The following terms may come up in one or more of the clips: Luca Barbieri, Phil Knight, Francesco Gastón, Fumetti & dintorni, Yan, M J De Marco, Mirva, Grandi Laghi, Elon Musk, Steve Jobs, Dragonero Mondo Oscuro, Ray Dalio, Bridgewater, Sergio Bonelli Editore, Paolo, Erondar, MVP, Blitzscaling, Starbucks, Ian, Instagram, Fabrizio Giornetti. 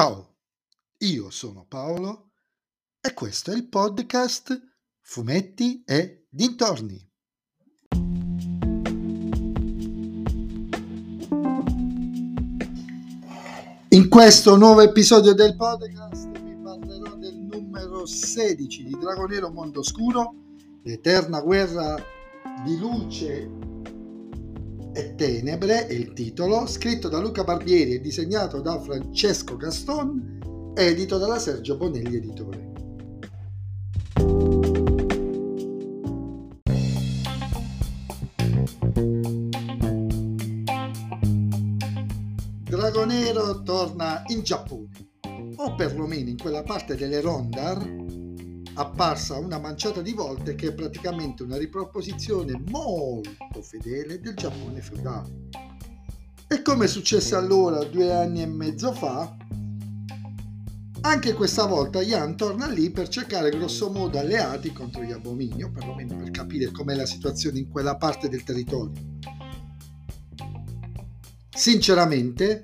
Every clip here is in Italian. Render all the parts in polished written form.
Ciao, io sono Paolo e questo è il podcast Fumetti e dintorni. In questo nuovo episodio del podcast vi parlerò del numero 16 di Dragonero Mondo Oscuro, l'eterna guerra di luce e tenebre è il titolo, scritto da Luca Barbieri e disegnato da Francesco Gastón, edito dalla Sergio Bonelli Editore. Dragonero torna in Giappone, o perlomeno in quella parte dell'Erondar apparsa una manciata di volte, che è praticamente una riproposizione molto fedele del Giappone feudale. E come successe allora 2 anni e mezzo fa, anche questa volta Ian torna lì per cercare grossomodo alleati contro gli abomini, o perlomeno per capire com'è la situazione in quella parte del territorio. Sinceramente,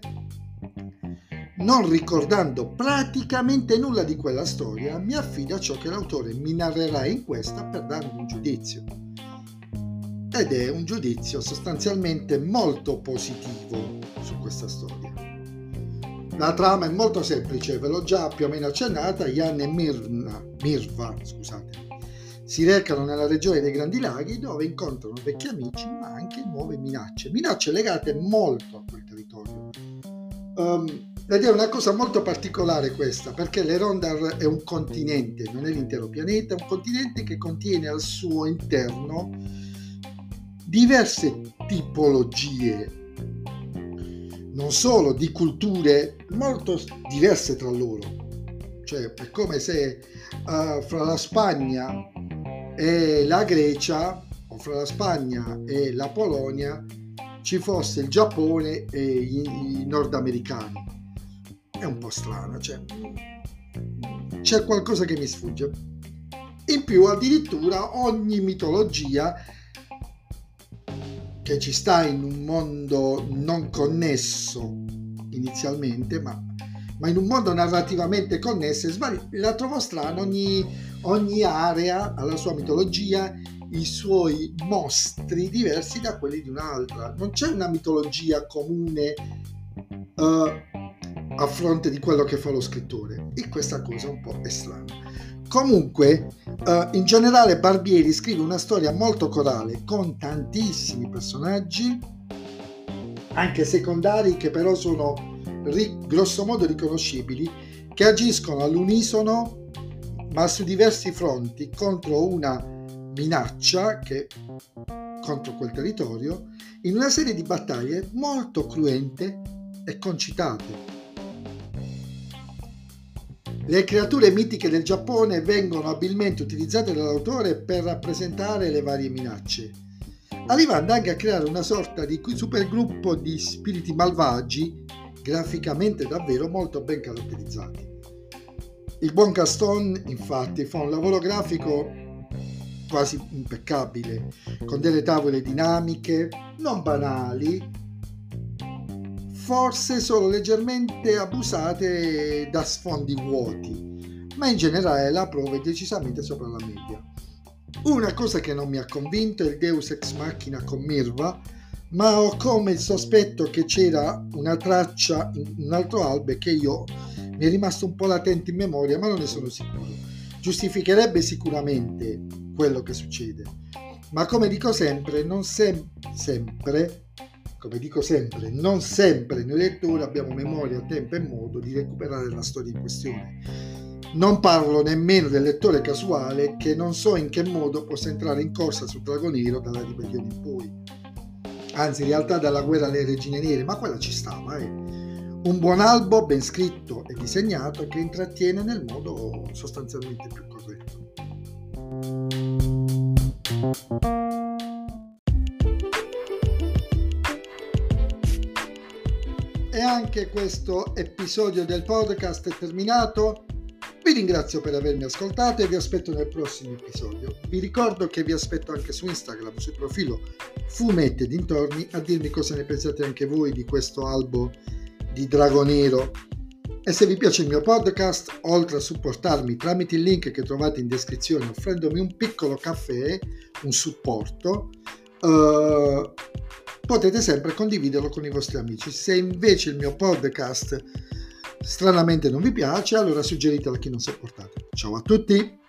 non ricordando praticamente nulla di quella storia, mi affido a ciò che l'autore mi narrerà in questa per darmi un giudizio. Ed è un giudizio sostanzialmente molto positivo su questa storia. La trama è molto semplice, ve l'ho già più o meno accennata. Yan e Mirva, si recano nella regione dei Grandi Laghi, dove incontrano vecchi amici ma anche nuove minacce legate molto a quel territorio. Ed è una cosa molto particolare questa, perché l'Erondar è un continente, non è l'intero pianeta, è un continente che contiene al suo interno diverse tipologie, non solo di culture molto diverse tra loro, cioè è come se fra la Spagna e la Grecia, o fra la Spagna e la Polonia, ci fosse il Giappone e i nordamericani. È un po' strana, cioè c'è qualcosa che mi sfugge. In più, addirittura ogni mitologia che ci sta in un mondo non connesso inizialmente, ma in un mondo narrativamente connesso, la trovo strana. Ogni area ha la sua mitologia, i suoi mostri diversi da quelli di un'altra. Non c'è una mitologia comune a fronte di quello che fa lo scrittore, e questa cosa un po' è strana. Comunque in generale Barbieri scrive una storia molto corale, con tantissimi personaggi anche secondari che però sono grossomodo riconoscibili, che agiscono all'unisono ma su diversi fronti contro una minaccia che contro quel territorio, in una serie di battaglie molto cruente e concitate. Le creature mitiche del Giappone vengono abilmente utilizzate dall'autore per rappresentare le varie minacce, arrivando anche a creare una sorta di supergruppo di spiriti malvagi, graficamente davvero molto ben caratterizzati. Il buon Gastón, infatti, fa un lavoro grafico quasi impeccabile, con delle tavole dinamiche non banali, forse solo leggermente abusate da sfondi vuoti, ma in generale la prova è decisamente sopra la media. Una cosa che non mi ha convinto è il Deus ex machina con Mirva, ma ho come il sospetto che c'era una traccia in un altro albe che mi è rimasto un po' latente in memoria, ma non ne sono sicuro. Giustificherebbe sicuramente quello che succede, ma come dico sempre, non sempre noi lettori abbiamo memoria, tempo e modo di recuperare la storia in questione. Non parlo nemmeno del lettore casuale, che non so in che modo possa entrare in corsa sul Dragonero dalla ribellione in poi, anzi in realtà dalla guerra alle regine nere, ma quella ci stava, Un buon albo ben scritto e disegnato che intrattiene nel modo sostanzialmente più corretto. E anche questo episodio del podcast è terminato. Vi ringrazio per avermi ascoltato e vi aspetto nel prossimo episodio. Vi ricordo che vi aspetto anche su Instagram, sul profilo Fumetti e dintorni, a dirmi cosa ne pensate anche voi di questo albo di Dragonero E se vi piace il mio podcast, oltre a supportarmi tramite il link che trovate in descrizione offrendomi un piccolo caffè, un supporto, potete sempre condividerlo con i vostri amici. Se invece il mio podcast stranamente non vi piace, allora suggeritelo a chi non sopportate. Ciao a tutti!